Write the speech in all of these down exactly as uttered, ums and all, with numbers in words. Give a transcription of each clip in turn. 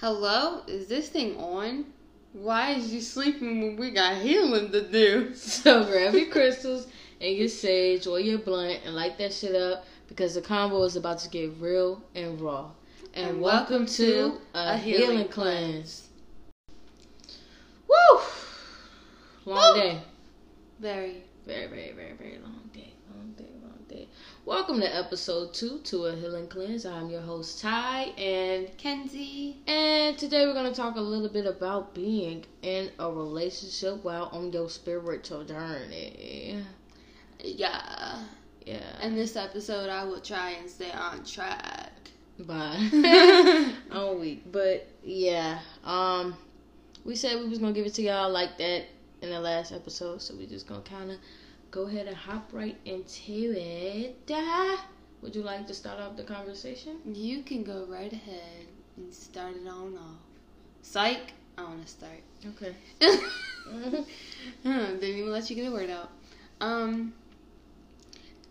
hello, is this thing on? Why is you sleeping when we got healing to do? So grab your crystals and your sage or your blunt and light that shit up, because the combo is about to get real and raw. And, and welcome, welcome to A, a healing, healing Cleanse. Woo! Long Woo! Day. Very, very, very, very, very long day. Long day, long day. Welcome to episode two to A Healing Cleanse. I'm your host, Ty and Kenzie. And today we're going to talk a little bit about being in a relationship while on your spiritual journey. Yeah. Yeah. In this episode, I will try and stay on track. Bye. I'm weak. But yeah. Um we said we was gonna give it to y'all like that in the last episode, so we just gonna kinda go ahead and hop right into it. Uh, would you like to start off the conversation? You can go right ahead and start it on off. Psych, I wanna start. Okay. Didn't even let you get a word out. Um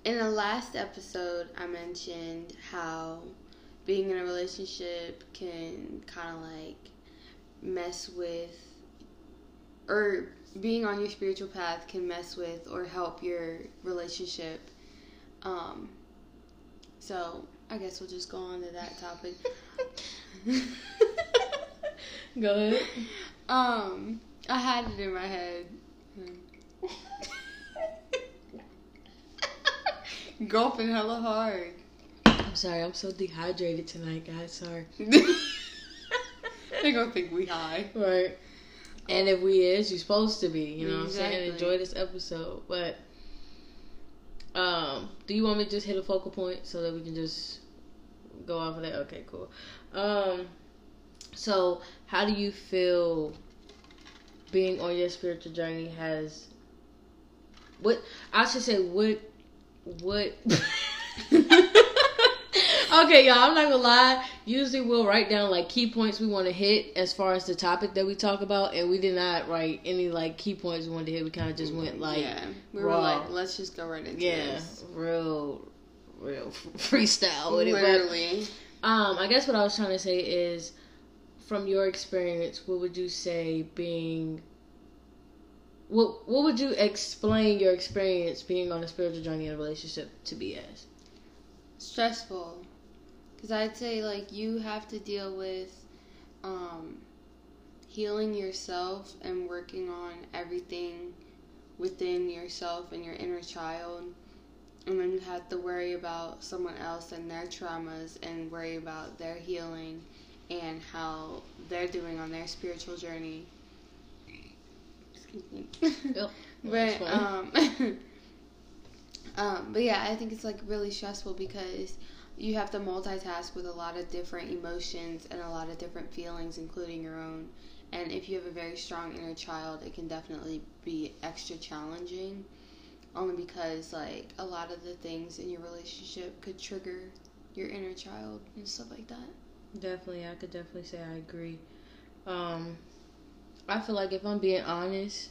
in the last episode I mentioned how being in a relationship can kind of like mess with, or being on your spiritual path can mess with or help your relationship. Um, so I guess we'll just go on to that topic. Go ahead. Um, I had it in my head. Gulping hella hard. I'm sorry, I'm so dehydrated tonight, guys. Sorry. They're gonna think we high. Right. And if we is, you're supposed to be, you know exactly. What I'm saying? Enjoy this episode. But um, do you want me to just hit a focal point so that we can just go off of that? Okay, cool. Um, so how do you feel being on your spiritual journey has what I should say what what Okay, y'all, I'm not gonna lie. Usually we'll write down, like, key points we want to hit as far as the topic that we talk about, and we did not write any, like, key points we wanted to hit. We kind of just went, like, yeah. We raw. Were like, let's just go right into yeah, this. Yeah, real, real freestyle with it. Literally. But, um, I guess what I was trying to say is, from your experience, what would you say being... What, what would you explain your experience being on a spiritual journey in a relationship to be as? Stressful. Because I'd say, like, you have to deal with um, healing yourself and working on everything within yourself and your inner child. And then you have to worry about someone else and their traumas and worry about their healing and how they're doing on their spiritual journey. Excuse me. Yep. But, um, um, but, yeah, I think it's, like, really stressful because... you have to multitask with a lot of different emotions and a lot of different feelings, including your own. And if you have a very strong inner child, it can definitely be extra challenging. Only because, like, a lot of the things in your relationship could trigger your inner child and stuff like that. Definitely. I could definitely say I agree. Um, I feel like if I'm being honest,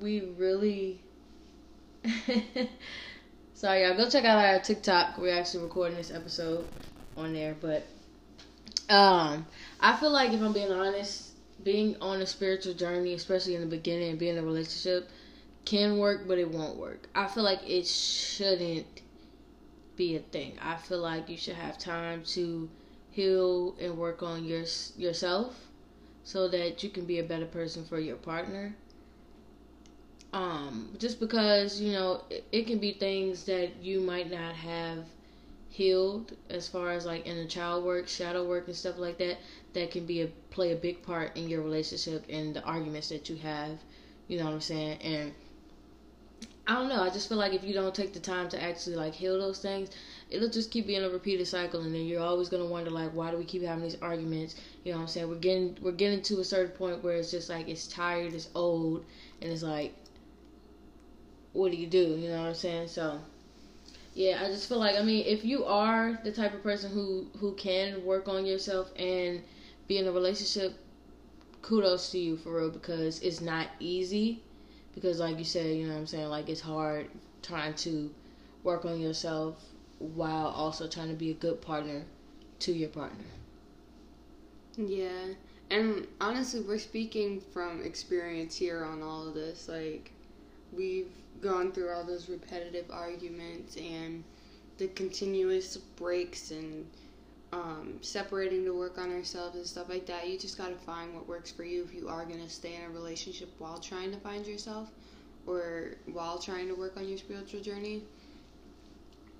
we really... Sorry, y'all. Go check out our TikTok. We're actually recording this episode on there. But um, I feel like, if I'm being honest, being on a spiritual journey, especially in the beginning and being in a relationship, can work, but it won't work. I feel like it shouldn't be a thing. I feel like you should have time to heal and work on your yourself so that you can be a better person for your partner. Um, just because, you know, it, it can be things that you might not have healed as far as, like, inner child work, shadow work, and stuff like that, that can be a, play a big part in your relationship and the arguments that you have, you know what I'm saying? And I don't know, I just feel like if you don't take the time to actually, like, heal those things, it'll just keep being a repeated cycle, and then you're always going to wonder, like, why do we keep having these arguments? You know what I'm saying? We're getting, we're getting to a certain point where it's just, like, it's tired, it's old, and it's, like, what do you do? You know what I'm saying? So, yeah, I just feel like, I mean, if you are the type of person who, who can work on yourself and be in a relationship, kudos to you, for real, because it's not easy. Because, like you said, you know what I'm saying, like, it's hard trying to work on yourself while also trying to be a good partner to your partner. Yeah. And honestly, we're speaking from experience here on all of this. Like, we've gone through all those repetitive arguments and the continuous breaks and um, separating to work on ourselves and stuff like that. You just got to find what works for you if you are going to stay in a relationship while trying to find yourself or while trying to work on your spiritual journey.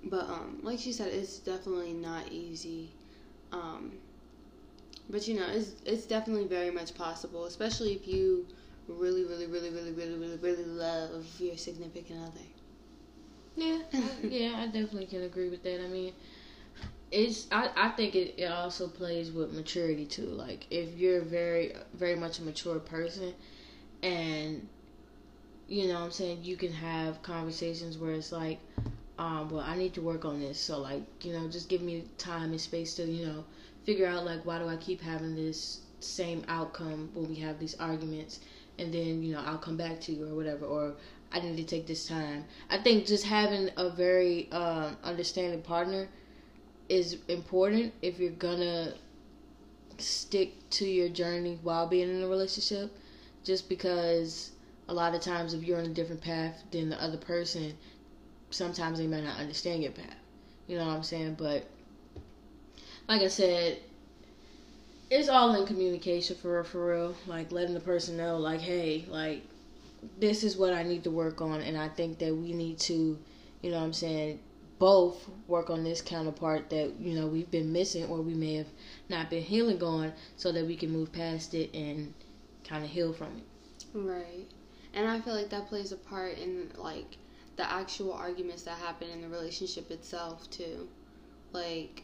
But um, like she said, it's definitely not easy. Um, but, you know, it's it's definitely very much possible, especially if you really, really, really, really, really, really, really love your significant other. Yeah, I, yeah, I definitely can agree with that. I mean, it's I, I think it, it also plays with maturity, too. Like, if you're very, very much a mature person and, you know what I'm saying, you can have conversations where it's like, um, well, I need to work on this. So, like, you know, just give me time and space to, you know, figure out, like, why do I keep having this same outcome when we have these arguments, and then, you know, I'll come back to you or whatever, or I need to take this time. I think just having a very um, understanding partner is important if you're gonna stick to your journey while being in a relationship, just because a lot of times if you're on a different path than the other person, sometimes they might not understand your path. You know what I'm saying? But like I said, it's all in communication for real, for real. Like, letting the person know, like, hey, like, this is what I need to work on, and I think that we need to, you know what I'm saying, both work on this counterpart that, you know, we've been missing or we may have not been healing on, so that we can move past it and kind of heal from it. Right. And I feel like that plays a part in, like, the actual arguments that happen in the relationship itself, too. Like...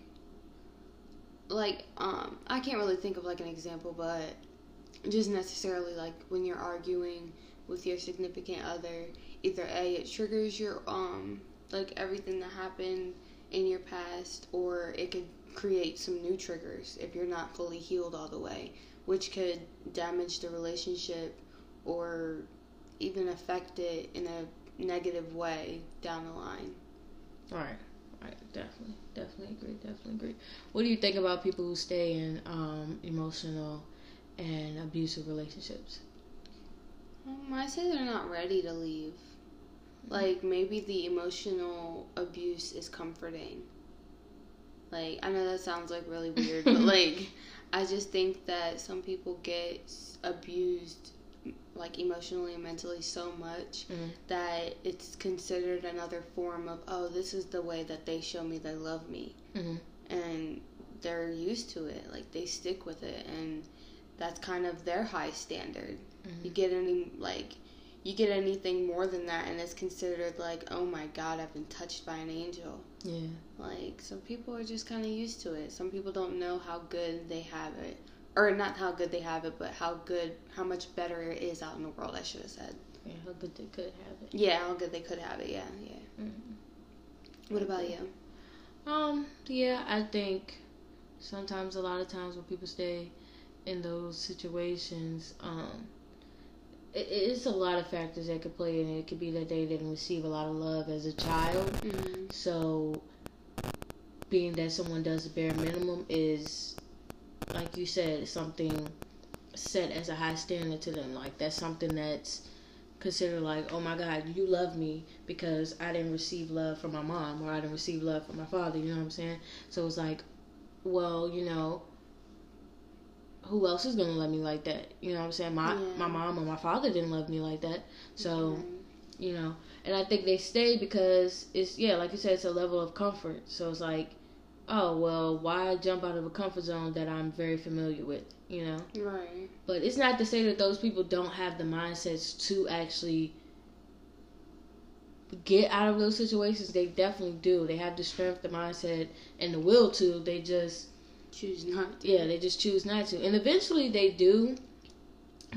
Like, um, I can't really think of, like, an example, but just necessarily, like, when you're arguing with your significant other, either A, it triggers your, um, like, everything that happened in your past, or it could create some new triggers if you're not fully healed all the way, which could damage the relationship or even affect it in a negative way down the line. All right. I definitely, definitely agree, definitely agree. What do you think about people who stay in um, emotional and abusive relationships? Um, I say they're not ready to leave. Like, maybe the emotional abuse is comforting. Like, I know that sounds, like, really weird, but, like, I just think that some people get abused, like, emotionally and mentally so much mm-hmm. that it's considered another form of, oh, this is the way that they show me they love me. Mm-hmm. And they're used to it. Like, they stick with it. And that's kind of their high standard. Mm-hmm. You get any, like, you get anything more than that, and it's considered, like, oh, my God, I've been touched by an angel. Yeah. Like, some people are just kind of used to it. Some people don't know how good they have it. Or not how good they have it, but how good, how much better it is out in the world, I should have said. Yeah, how good they could have it. Yeah, how good they could have it, yeah, yeah. Mm-hmm. What about you? Um, yeah, I think sometimes, a lot of times when people stay in those situations, um, it, it's a lot of factors that could play in it. It could be that they didn't receive a lot of love as a child. Mm-hmm. So, being that someone does the bare minimum is... like you said, something set as a high standard to them. Like, that's something that's considered like, oh, my God, you love me because I didn't receive love from my mom, or I didn't receive love from my father, you know what I'm saying? So it's like, well, you know, who else is going to love me like that? You know what I'm saying? My yeah. my mom or my father didn't love me like that. So, yeah. you know, and I think they stay because it's, yeah, like you said, it's a level of comfort. So it's like, oh, well, why jump out of a comfort zone that I'm very familiar with, you know? Right. But it's not to say that those people don't have the mindsets to actually get out of those situations. They definitely do. They have the strength, the mindset, and the will to. They just... choose not to. Yeah, they just choose not to. And eventually they do,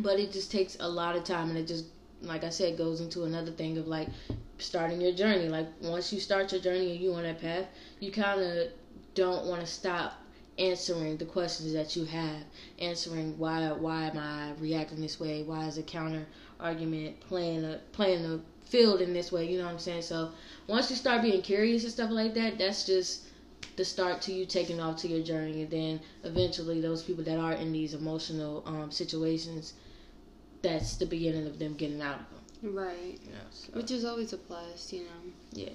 but it just takes a lot of time, and it just, like I said, goes into another thing of, like, starting your journey. Like, once you start your journey and you're on that path, you kind of... don't want to stop answering the questions that you have, answering why why am I reacting this way, why is a counter argument playing a playing the field in this way, you know what I'm saying? So once you start being curious and stuff like that, that's just the start to you taking off to your journey, and then eventually those people that are in these emotional um, situations, that's the beginning of them getting out of them. Right. You know, so. Which is always a plus, you know. Yeah.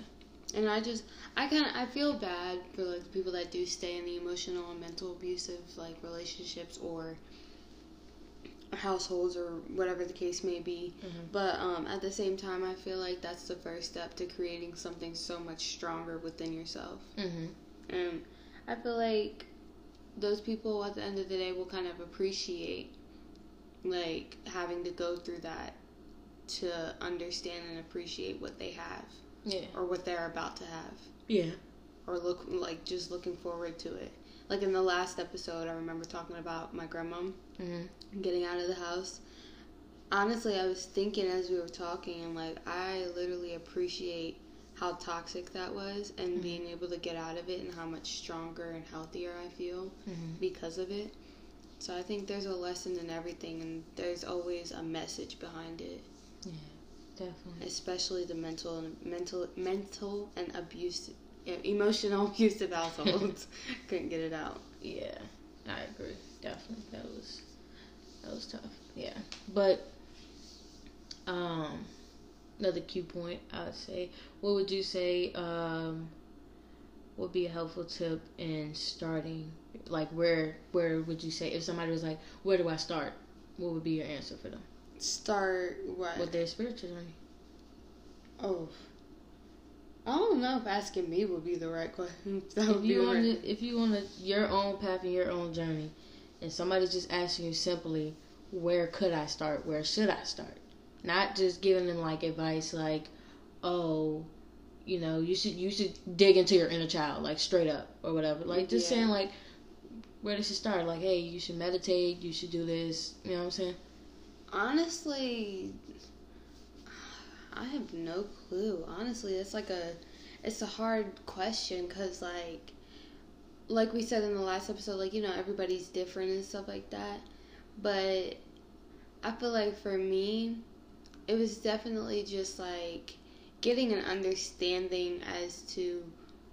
And I just, I kind of, I feel bad for, like, the people that do stay in the emotional and mental abusive, like, relationships or households or whatever the case may be. Mm-hmm. But um, at the same time, I feel like that's the first step to creating something so much stronger within yourself. Mm-hmm. And I feel like those people at the end of the day will kind of appreciate, like, having to go through that to understand and appreciate what they have. Yeah. Or what they're about to have. Yeah. Or look, like, just looking forward to it. Like, in the last episode, I remember talking about my grandma mm-hmm. getting out of the house. Honestly, I was thinking as we were talking, and, like, I literally appreciate how toxic that was and mm-hmm. being able to get out of it and how much stronger and healthier I feel mm-hmm. because of it. So I think there's a lesson in everything, and there's always a message behind it. Yeah. Definitely. Especially the mental and mental, mental and abuse, emotional abusive households. Couldn't get it out. Yeah, I agree. Definitely, that was that was tough. Yeah, but um, another key point I'd say. What would you say um, would be a helpful tip in starting? Like, where where would you say if somebody was like, where do I start? What would be your answer for them? Start what? With their spiritual journey. Oh. I don't know if asking me would be the right question. That would if you be on right. the, if you on the, your own path and your own journey, and somebody's just asking you simply, where could I start? Where should I start? Not just giving them, like, advice like, oh, you know, you should you should dig into your inner child, like, straight up or whatever. Like, just yeah. saying, like, where does it start? Like, hey, you should meditate, you should do this, you know what I'm saying? Honestly, I have no clue. Honestly, it's like a, it's a hard question because, like, like we said in the last episode, like, you know, everybody's different and stuff like that. But I feel like for me, it was definitely just, like, getting an understanding as to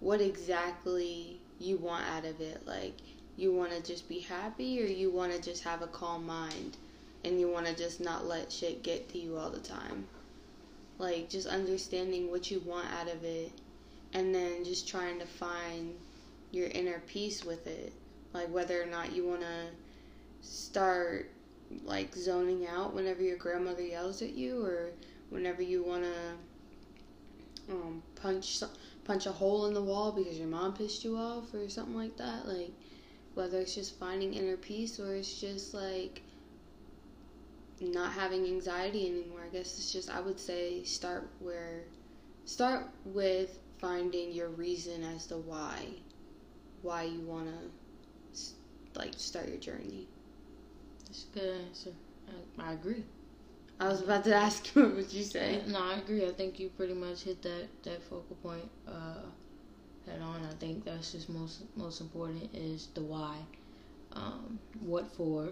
what exactly you want out of it. Like, you want to just be happy, or you want to just have a calm mind. And you want to just not let shit get to you all the time. Like, just understanding what you want out of it. And then just trying to find your inner peace with it. Like, whether or not you want to start, like, zoning out whenever your grandmother yells at you. Or whenever you want to um, punch punch a hole in the wall because your mom pissed you off or something like that. Like, whether it's just finding inner peace or it's just, like, not having anxiety anymore. I guess it's just, I would say start where start with finding your reason as to why why you want to, like, start your journey. That's a good answer. I, I agree. I was about to ask you what you say. No, I agree. I think you pretty much hit that that focal point uh head on. I think that's just most most important is the why. Um what for?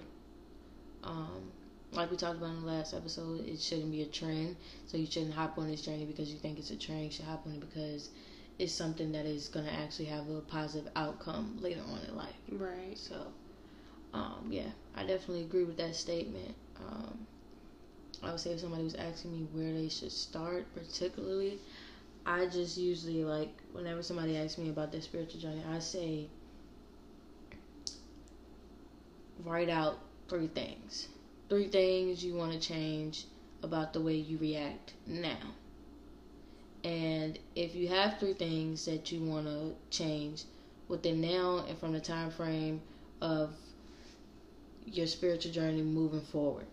um Like we talked about in the last episode, it shouldn't be a trend. So you shouldn't hop on this journey because you think it's a trend. You should hop on it because it's something that is going to actually have a positive outcome later on in life. Right. So, um, yeah, I definitely agree with that statement. Um, I would say if somebody was asking me where they should start, particularly, I just usually, like, whenever somebody asks me about their spiritual journey, I say, write out three things. Three things you want to change about the way you react now. And if you have three things that you want to change within now and from the time frame of your spiritual journey moving forward.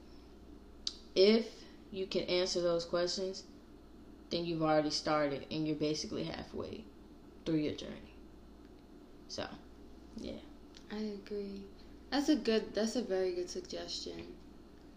If you can answer those questions, then you've already started and you're basically halfway through your journey. So, yeah. I agree. That's a good, that's a very good suggestion.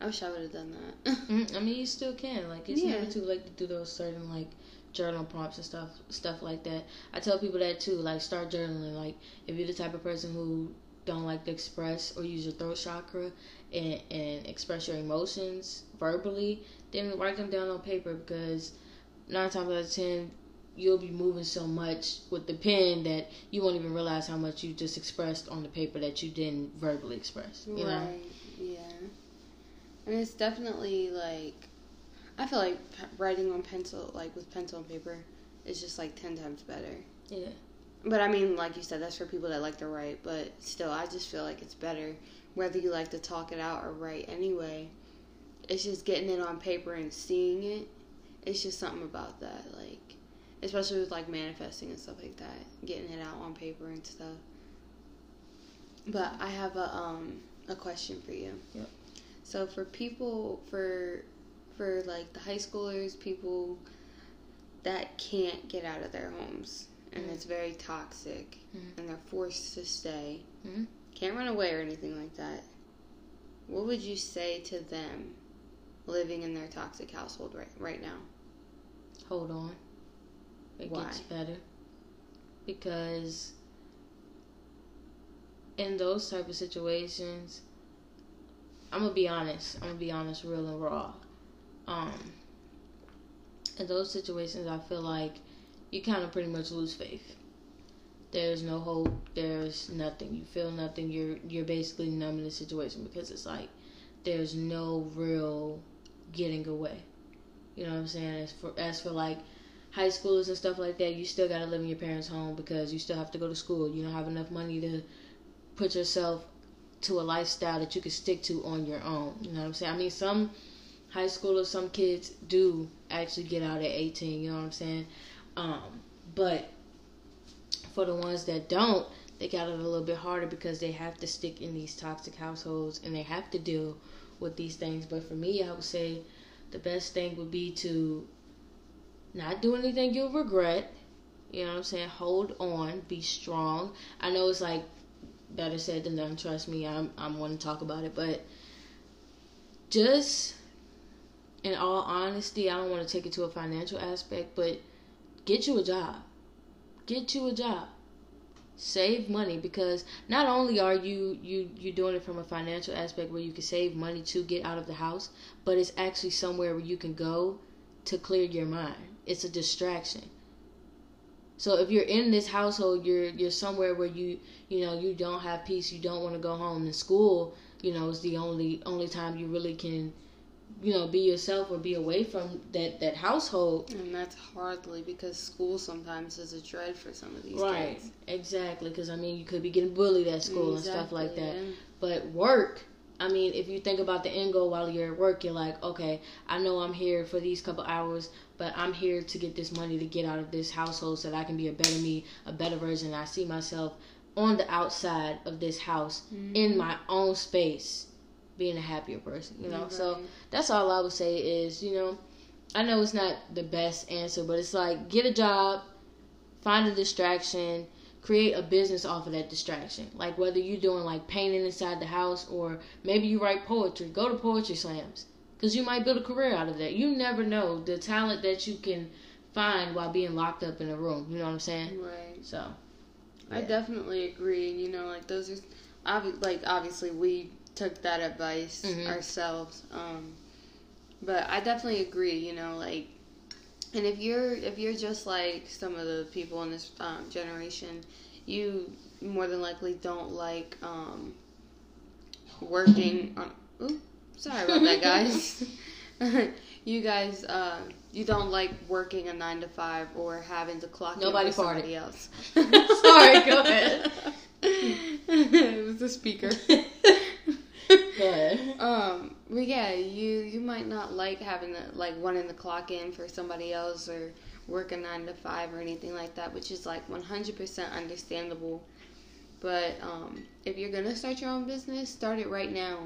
I wish I would have done that. I mean, you still can. Like, it's yeah. never too late to do those certain, like, journal prompts and stuff stuff like that. I tell people that, too. Like, start journaling. Like, if you're the type of person who don't like to express or use your throat chakra and, and express your emotions verbally, then write them down on paper because nine times out of ten, you'll be moving so much with the pen that you won't even realize how much you just expressed on the paper that you didn't verbally express. You right. know? Yeah. And it's definitely like, I feel like writing on pencil, like with pencil and paper, is just like ten times better. Yeah. But I mean, like you said, that's for people that like to write. But still, I just feel like it's better whether you like to talk it out or write anyway. It's just getting it on paper and seeing it. It's just something about that, like, especially with like manifesting and stuff like that, getting it out on paper and stuff. But I have a um a question for you. Yep. So for people for for like the high schoolers, people that can't get out of their homes and mm-hmm. it's very toxic mm-hmm. and they're forced to stay, mm-hmm. can't run away or anything like that. What would you say to them living in their toxic household right right now? Hold on. It Why? Gets better. Because in those type of situations, I'm going to be honest. I'm going to be honest, real and raw. Um, in those situations, I feel like you kind of pretty much lose faith. There's no hope. There's nothing. You feel nothing. You're, you're basically numb in the situation because it's like there's no real getting away. You know what I'm saying? As for, as for like... high schoolers and stuff like that, you still gotta live in your parents' home because you still have to go to school. You don't have enough money to put yourself to a lifestyle that you can stick to on your own. You know what I'm saying? I mean, some high schoolers, some kids do actually get out at eighteen, you know what I'm saying? Um, but for the ones that don't, they got it a little bit harder because they have to stick in these toxic households and they have to deal with these things. But for me, I would say the best thing would be to not do anything you'll regret. You know what I'm saying? Hold on. Be strong. I know it's like better said than done. Trust me, I'm I'm wanting to talk about it. But just in all honesty, I don't want to take it to a financial aspect, but get you a job. Get you a job. Save money, because not only are you, you, you doing it from a financial aspect where you can save money to get out of the house, but it's actually somewhere where you can go to clear your mind. It's a distraction. So if you're in this household, you're you're somewhere where you you know you don't have peace, you don't want to go home. And school, you know, is the only only time you really can, you know, be yourself or be away from that that household. And that's hardly, because school sometimes is a dread for some of these kids. Right, days. Exactly. Because I mean, you could be getting bullied at school exactly, and stuff like that. Yeah. But work. I mean, if you think about the end goal while you're at work, you're like, okay, I know I'm here for these couple hours, but I'm here to get this money to get out of this household so that I can be a better me, a better version. I see myself on the outside of this house, mm-hmm. in my own space, being a happier person, you know? Right. So that's all I would say is, you know, I know it's not the best answer, but it's like, get a job, find a distraction, create a business off of that distraction. Like whether you're doing like painting inside the house, or maybe you write poetry, go to poetry slams, because you might build a career out of that. You never know the talent that you can find while being locked up in a room. You know what I'm saying? Right. So, yeah. I definitely agree. You know, like those are, obvi- like obviously we took that advice mm-hmm. ourselves. Um, but I definitely agree. You know, like. And if you're if you're just like some of the people in this um, generation, you more than likely don't like um, working on... Ooh, sorry about that, guys. You guys, uh, you don't like working a nine to five or having to clock Nobody in with farted. Somebody else. Sorry, go ahead. It was the speaker. Go ahead. Um, but yeah, you, you might not like having the, like wanting to clock in for somebody else or work a nine to five or anything like that, which is like one hundred percent understandable. But um, if you're gonna start your own business, start it right now.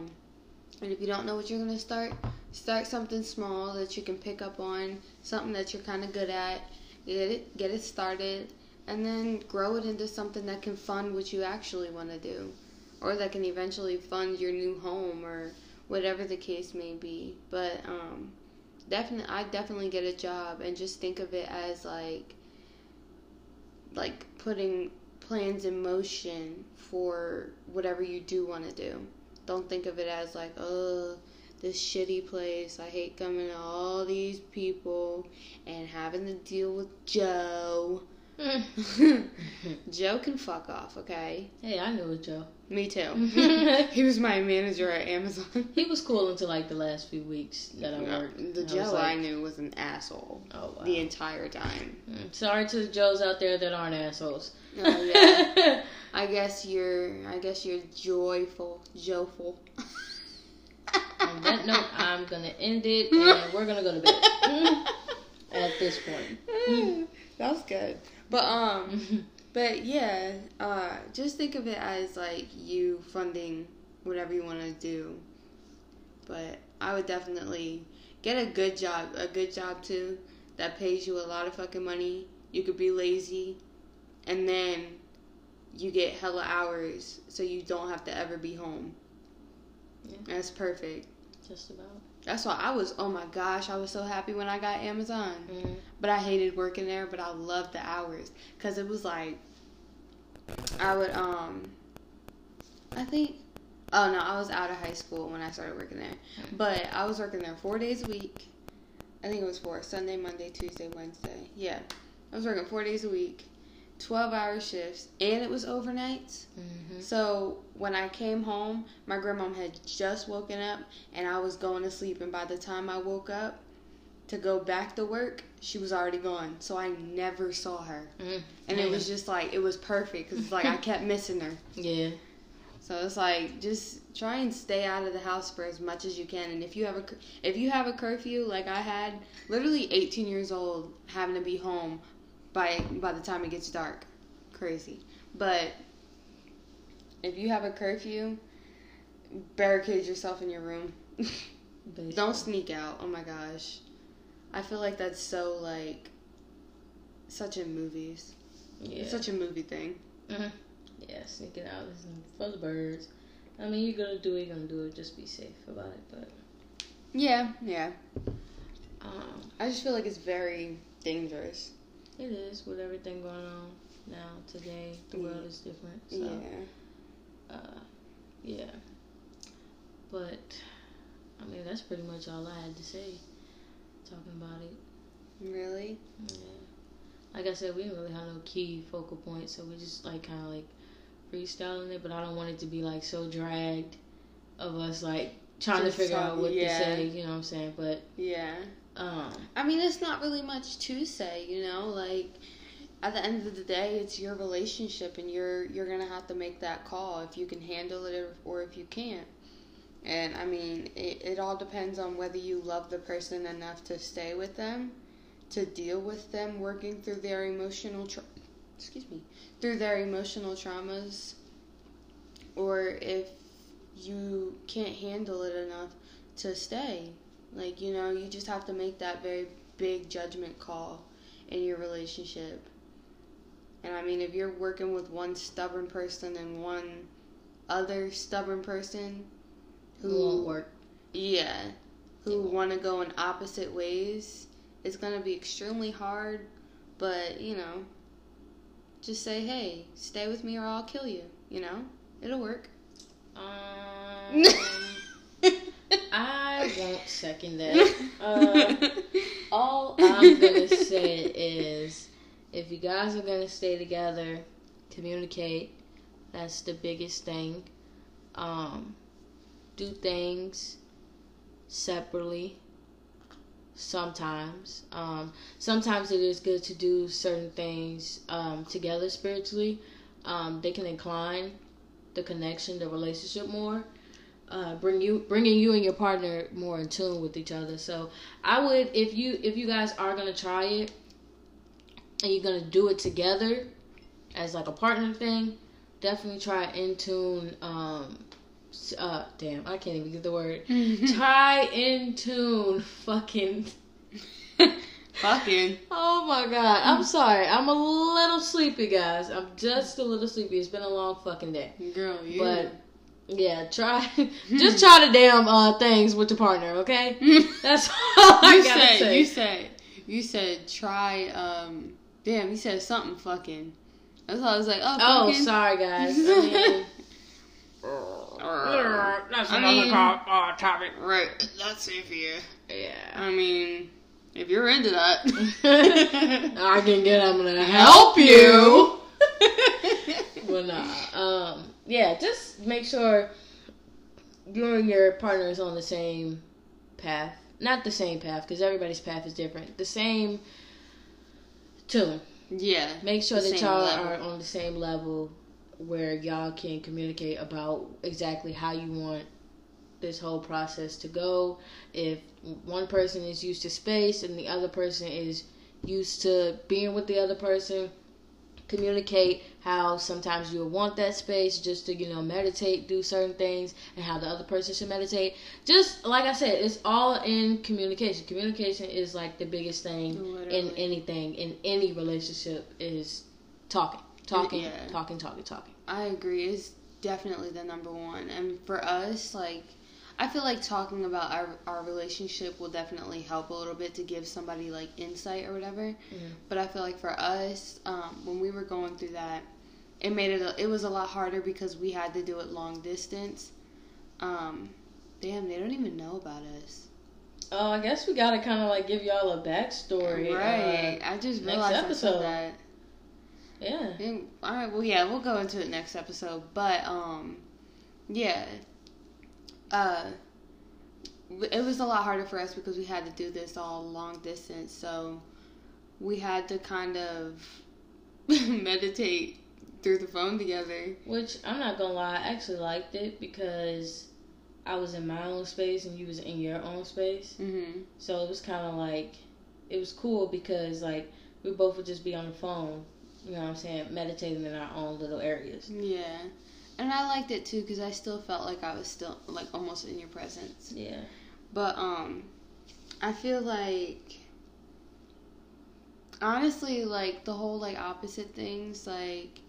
And if you don't know what you're gonna start, start something small that you can pick up on, something that you're kind of good at. Get it, get it started, and then grow it into something that can fund what you actually want to do. Or that can eventually fund your new home or whatever the case may be. But um, definitely, I definitely get a job, and just think of it as like, like putting plans in motion for whatever you do want to do. Don't think of it as like, oh, this shitty place. I hate coming to all these people and having to deal with Joe. Mm. Joe can fuck off, okay? Hey, I knew it was Joe. Me too. He was my manager at Amazon. He was cool until like the last few weeks that I worked. No, the Joe I, like, I knew was an asshole. Oh, wow. The entire time. Mm. Sorry to the Joes out there that aren't assholes. Oh yeah. I guess you're. I guess you're joyful, joyful. On that note, I'm gonna end it, and we're gonna go to bed. Mm. At this point. Mm. That was good. But, um, but yeah, uh, just think of it as, like, you funding whatever you want to do. But I would definitely get a good job, a good job, too, that pays you a lot of fucking money. You could be lazy, and then you get hella hours, so you don't have to ever be home. Yeah. That's perfect. Just about. That's why I was, oh my gosh, I was so happy when I got Amazon. Mm. But I hated working there, but I loved the hours. Because it was like, I would, um, I think, oh no, I was out of high school when I started working there. But I was working there four days a week. I think it was four, Sunday, Monday, Tuesday, Wednesday. Yeah, I was working four days a week, twelve-hour shifts, and it was overnights. Mm-hmm. So when I came home, my grandmom had just woken up, and I was going to sleep. And by the time I woke up to go back to work, she was already gone. So I never saw her. Mm-hmm. And it was just like, it was perfect because it's like I kept missing her. Yeah. So it's like, just try and stay out of the house for as much as you can. And if you have a, if you have a curfew like I had, literally eighteen years old, having to be home By by the time it gets dark. Crazy. But if you have a curfew, barricade yourself in your room. Don't sneak out. Oh my gosh. I feel like that's so, like, such in movies. Yeah. It's such a movie thing. Mm-hmm. Yeah, sneaking out is for the birds. I mean, you're gonna do it, you're gonna do it. Just be safe about it, but... Yeah, yeah. Um, I just feel like it's very dangerous. It is, with everything going on now, today, the world is different, so, yeah. Uh, yeah, but, I mean, that's pretty much all I had to say, talking about it. Really? Yeah. Like I said, we didn't really have no key focal point, so we just, like, kind of, like, freestyling it, but I don't want it to be, like, so dragged of us, like, trying just to figure out what yeah. to say, you know what I'm saying, but... Yeah. Um, I mean, it's not really much to say, you know, like, at the end of the day, it's your relationship, and you're you're going to have to make that call if you can handle it or if you can't. And, I mean, it, it all depends on whether you love the person enough to stay with them, to deal with them, working through their emotional, tra- excuse me, through their emotional traumas, or if you can't handle it enough to stay. Like, you know, you just have to make that very big judgment call in your relationship. And, I mean, if you're working with one stubborn person and one other stubborn person who... Who won't work. Yeah. Who want to go in opposite ways, it's going to be extremely hard. But, you know, just say, hey, stay with me or I'll kill you. You know? It'll work. Um... I won't second that. Uh, all I'm going to say is, if you guys are going to stay together, communicate. That's the biggest thing. Um, do things separately sometimes. Um, sometimes it is good to do certain things um, together spiritually. Um, they can incline the connection, the relationship more. Uh, bring you, bringing you and your partner more in tune with each other. So I would, if you, if you guys are gonna try it, and you're gonna do it together, as like a partner thing, definitely try in tune. Um, uh, damn, I can't even get the word. Try in tune, fucking, fucking. Oh my god, I'm sorry. I'm a little sleepy, guys. I'm just a little sleepy. It's been a long fucking day, girl. You. But, yeah, try, just try the damn uh, things with your partner, okay? That's all I you gotta said, say. You said, you said try, um, damn, you said something fucking. That's all I was like, oh, fucking. Oh, sorry, guys. I mean, Or, that's I another mean, top, uh, topic. Right. That's if you. Yeah. I mean, if you're into that. I can get, I'm going to help you. Well, nah. Um, yeah, just make sure you and your partner is on the same path. Not the same path, because everybody's path is different. The same tune. Yeah. Make sure that y'all level. are on the same level, where y'all can communicate about exactly how you want this whole process to go. If one person is used to space and the other person is used to being with the other person, communicate how sometimes you'll want that space just to, you know, meditate, do certain things, and how the other person should meditate. Just, like I said, it's all in communication. Communication is, like, the biggest thing. Literally. In anything, in any relationship, is talking. Talking, yeah. talking, talking, talking. I agree. It's definitely the number one. And for us, like, I feel like talking about our, our relationship will definitely help a little bit to give somebody, like, insight or whatever. Mm-hmm. But I feel like for us, um, when we were going through that, it made it, a, it was a lot harder because we had to do it long distance. Um, damn, they don't even know about us. Oh, I guess we got to kind of, like, give y'all a backstory. Right. Uh, I just realized I said that. Yeah. And, all right. Well, yeah, we'll go into it next episode. But, um, yeah. Uh, it was a lot harder for us because we had to do this all long distance. So we had to kind of meditate through the phone together. Which, I'm not going to lie, I actually liked it because I was in my own space and you was in your own space. Mm-hmm. So it was kind of like, it was cool because, like, we both would just be on the phone. You know what I'm saying? Meditating in our own little areas. Yeah. And I liked it, too, because I still felt like I was still, like, almost in your presence. Yeah. But, um, I feel like, honestly, like, the whole, like, opposite things, like,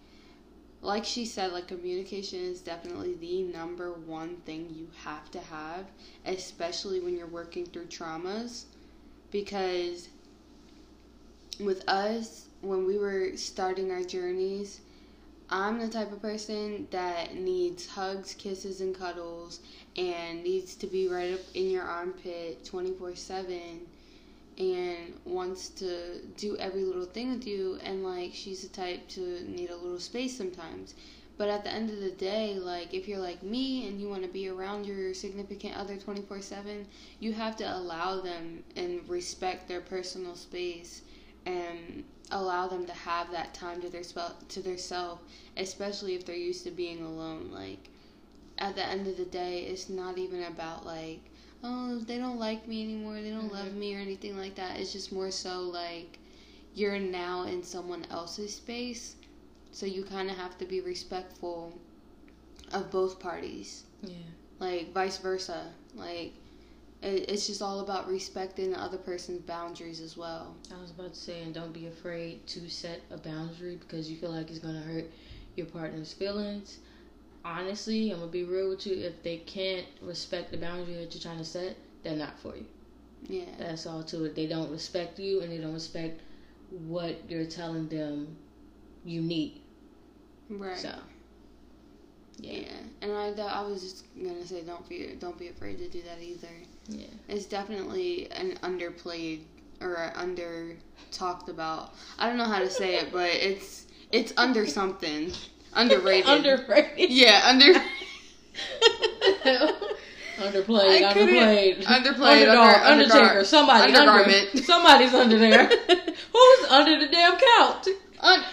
like she said, like, communication is definitely the number one thing you have to have, especially when you're working through traumas, because with us, when we were starting our journeys, I'm the type of person that needs hugs, kisses, and cuddles, and needs to be right up in your armpit twenty-four seven, and wants to do every little thing with you, and, like, she's the type to need a little space sometimes. But at the end of the day, like, if you're like me and you want to be around your significant other twenty-four seven, you have to allow them and respect their personal space, and allow them to have that time to their sp- to their self, especially if they're used to being alone. Like, at the end of the day, it's not even about, like, oh, they don't like me anymore, they don't mm-hmm. love me or anything like that. It's just more so, like, you're now in someone else's space, so you kind of have to be respectful of both parties. Yeah. Like, vice versa. Like, it's just all about respecting the other person's boundaries as well. I was about to say, and don't be afraid to set a boundary because you feel like it's going to hurt your partner's feelings. Honestly, I'm going to be real with you. If they can't respect the boundary that you're trying to set, they're not for you. Yeah. That's all to it. They don't respect you and they don't respect what you're telling them you need. Right. So. Yeah. yeah, and I I was just gonna say don't be don't be afraid to do that either. Yeah, it's definitely an underplayed or under talked about. I don't know how to say it, but it's it's under something underrated. underrated. Yeah, under. underplayed. Underplayed. Underplayed. Underdog, under, Undertaker. Somebody. Undergarment. Under, somebody's under there. Who's under the damn couch? Un-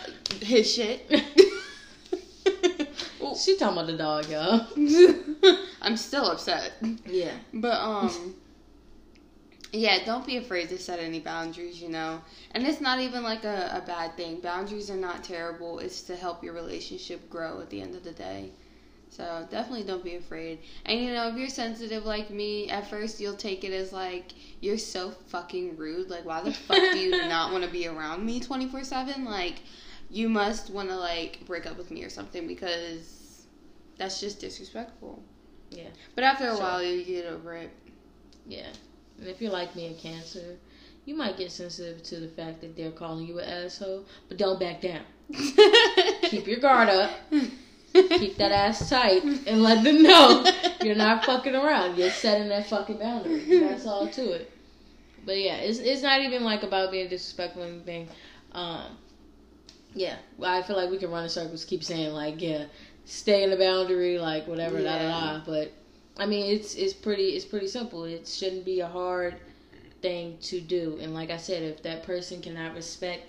his shit. She talking about the dog, y'all. I'm still upset. Yeah. But, um, yeah, don't be afraid to set any boundaries, you know. And it's not even, like, a, a bad thing. Boundaries are not terrible. It's to help your relationship grow at the end of the day. So, definitely don't be afraid. And, you know, if you're sensitive like me, at first you'll take it as, like, you're so fucking rude. Like, why the fuck do you not want to be around me twenty-four seven? Like, you must want to, like, break up with me or something because that's just disrespectful. Yeah. But after a so, while, you get over it. Yeah. And if you're like me and Cancer, you might get sensitive to the fact that they're calling you an asshole, but don't back down. Keep your guard up. Keep that ass tight and let them know you're not fucking around. You're setting that fucking boundary. That's all to it. But yeah, it's it's not even like about being disrespectful or anything. Um, yeah, I feel like we can run in circles. Keep saying like, yeah, stay in the boundary, like whatever, yeah. da da da. But I mean, it's it's pretty it's pretty simple. It shouldn't be a hard thing to do. And like I said, if that person cannot respect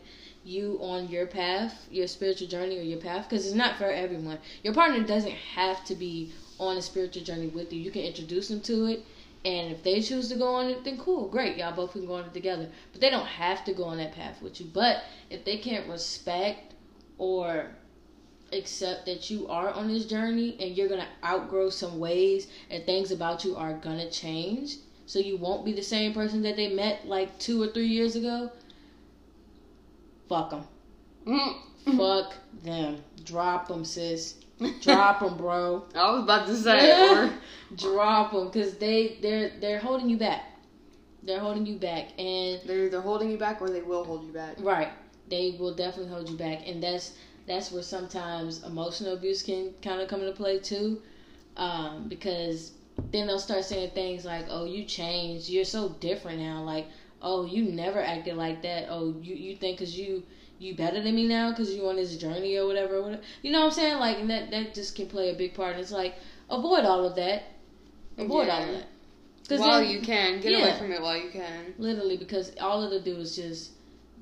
you on your path, your spiritual journey or your path, because it's not for everyone. Your partner doesn't have to be on a spiritual journey with you. You can introduce them to it, and if they choose to go on it, then cool, great, y'all both can go on it together. But they don't have to go on that path with you. But if they can't respect or accept that you are on this journey and you're going to outgrow some ways and things about you are going to change, so you won't be the same person that they met like two or three years ago, fuck them. Mm-hmm. Fuck them. Drop them, sis. Drop them, bro. I was about to say. Or... Drop them, because they, they're, they're holding you back. They're holding you back. And they're either holding you back or they will hold you back. Right. They will definitely hold you back. And that's that's where sometimes emotional abuse can kind of come into play, too. Um, because then they'll start saying things like, oh, you changed. You're so different now. Like, oh, you never acted like that. Oh, you, you think because you, you better than me now because you on this journey or whatever, or whatever. You know what I'm saying? Like, and that, that just can play a big part. It's like, avoid all of that. Avoid yeah. all of that. While then, you can. Get yeah, away from it while you can. Literally, because all it'll do is just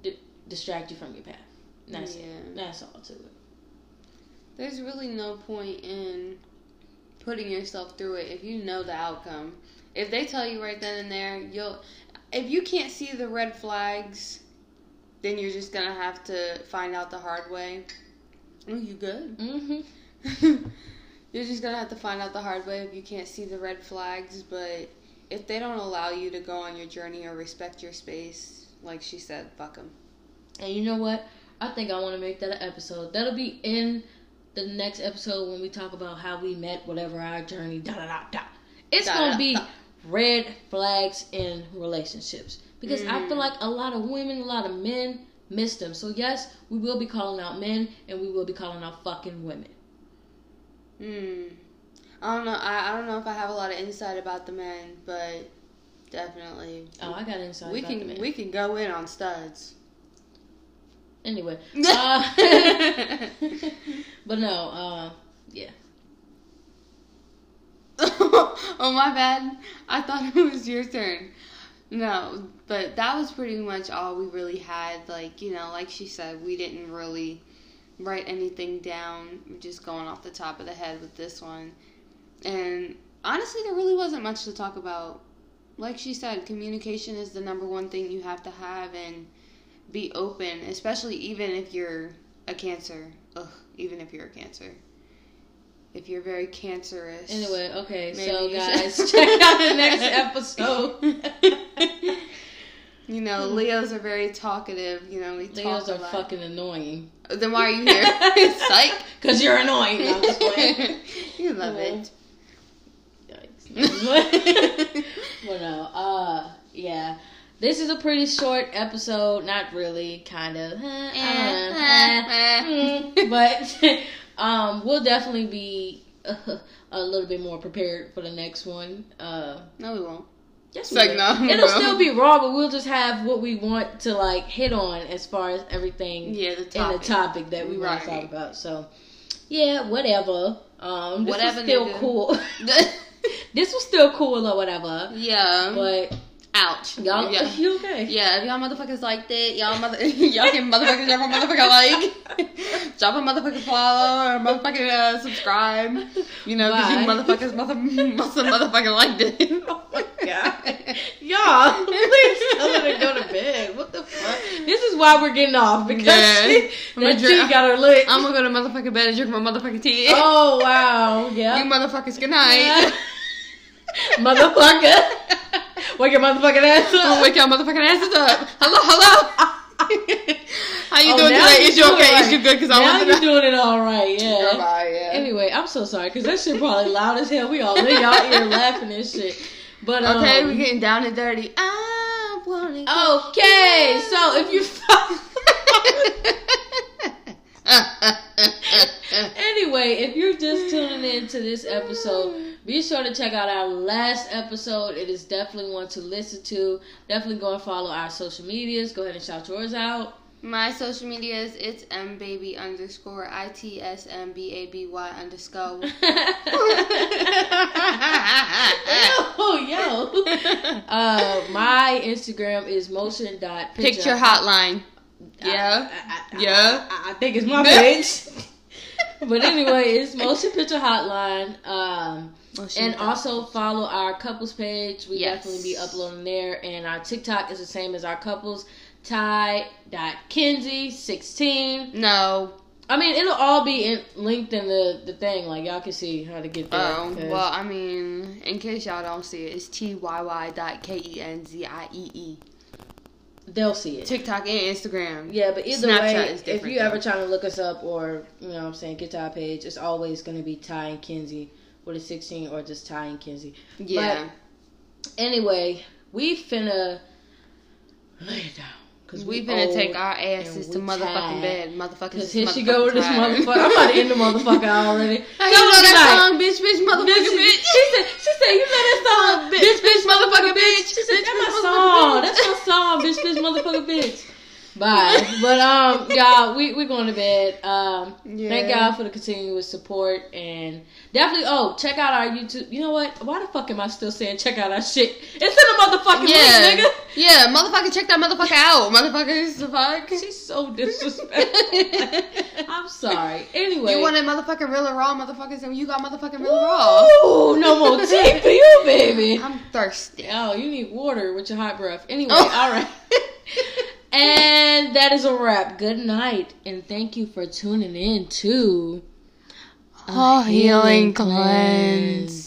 d- distract you from your path. That's yeah. it. That's all to it. There's really no point in putting yourself through it if you know the outcome. If they tell you right then and there, you'll... If you can't see the red flags, then you're just going to have to find out the hard way. Oh, you good? Mm-hmm. You're just going to have to find out the hard way if you can't see the red flags. But if they don't allow you to go on your journey or respect your space, like she said, fuck them. And you know what? I think I want to make that an episode. That'll be in the next episode when we talk about how we met, whatever our journey, da-da-da-da. It's going to be... red flags in relationships, because mm. I feel like a lot of women, a lot of men miss them. So yes, we will be calling out men and we will be calling out fucking women. Mm. I don't know. I, I don't know if I have a lot of insight about the men, but definitely. Oh, I got insight. We about can the men. We can go in on studs. Anyway, uh, but no, uh, yeah. Oh, my bad. I thought it was your turn. No, but that was pretty much all we really had. Like, you know, like she said, we didn't really write anything down. We're just going off the top of the head with this one. And honestly, there really wasn't much to talk about. Like she said, communication is the number one thing you have to have, and be open, especially even if you're a Cancer. Ugh, even if you're a Cancer. If you're very cancerous. Anyway, okay, so guys, should. Check out the next episode. You know, Leos are very talkative. You know, we Leos talk a lot. Leos are fucking annoying. Then why are you here? Psych. Because you're annoying. I'm just playing. You love well, it. Yikes. Well, no. Uh, yeah. This is a pretty short episode. Not really, kind of. But... Um, we'll definitely be uh, a little bit more prepared for the next one. Uh, no, we won't. Yes, we like, no, it'll won't. still be raw, but we'll just have what we want to like hit on as far as everything. Yeah, the topic. And the topic that we right. want to talk about. So, yeah, whatever. Um, this whatever was still cool. This was still cool or whatever. Yeah, but. Ouch. Y'all, yeah. You okay? Yeah, if y'all motherfuckers liked it, y'all mother, y'all can motherfuckers never motherfucker like, drop a motherfucking follow or motherfucking uh, subscribe, you know, because you motherfuckers mother, mother motherfucking liked it. Oh my god. Y'all, please tell her to go to bed. What the fuck? This is why we're getting off, because yeah. she, that drink, tea got her lit. I'm gonna go to motherfucking bed and drink my motherfucking tea. Oh, wow. Yeah. You motherfuckers, good night. Yeah. Motherfucker. Wake your motherfucking ass up. Wake your motherfucking asses up. Hello, hello. How you oh, doing today? Is you okay? Right. Is you good? Cause I now you're doing it all right, yeah. All right, yeah. Anyway, I'm so sorry, because that shit probably loud as hell. We all in y'all ear laughing and shit. But um, okay, we're getting down and dirty. I wanna Okay, so if you... Anyway, if you're just tuning in to this episode, be sure to check out our last episode. It is definitely one to listen to. Definitely go and follow our social medias. Go ahead and shout yours out. My social medias, it's mbaby underscore I T S M B A B Y underscore. Oh, yo. Uh, my Instagram is motion dot picture hotline. Yeah. I, I, I, yeah. I, I think it's my page. But anyway, it's Motion Picture Hotline. Um, and also follow our couples page. We yes. definitely be uploading there. And our TikTok is the same as our couples. Ty dot Kenzie sixteen. No. I mean, it'll all be in, linked in the, the thing. Like, y'all can see how to get there. Oh, um, well, I mean, in case y'all don't see it, it's T Y Y dot K E N Z I E E. They'll see it. TikTok and Instagram. Yeah, but either Snapchat way, is if you though. ever trying to look us up or, you know what I'm saying, get to our page, it's always going to be Ty and Kenzie with a sixteen or just Ty and Kenzie. Yeah. But anyway, we finna lay it down. Cause we finna take our asses to motherfucking bed. Motherfuckers. Cause here she go with this motherfucker. I'm about to end the motherfucker already. I you know that song, bitch, bitch, motherfucker, bitch. She said, she said, you know that song, bitch, bitch, motherfucker, bitch. She said, that's my song. That's my song, bitch, bitch, motherfucker, bitch. Bye. But um, y'all, we we going to bed. Um, yeah. Thank y'all for the continuous support and definitely. Oh, check out our YouTube. You know what? Why the fuck am I still saying check out our shit? It's in the motherfucking yeah. link, nigga. Yeah, motherfucker, check that motherfucker out, motherfuckers. The fuck? She's so disrespectful. I'm sorry. Anyway, you wanted motherfucking real and raw, motherfuckers, and you got motherfucking real and raw. Ooh, no more tea for you, baby. I'm thirsty. Oh, you need water with your hot breath. Anyway, oh. all right. And that is a wrap. Good night, and thank you for tuning in to A Healing Cleanse.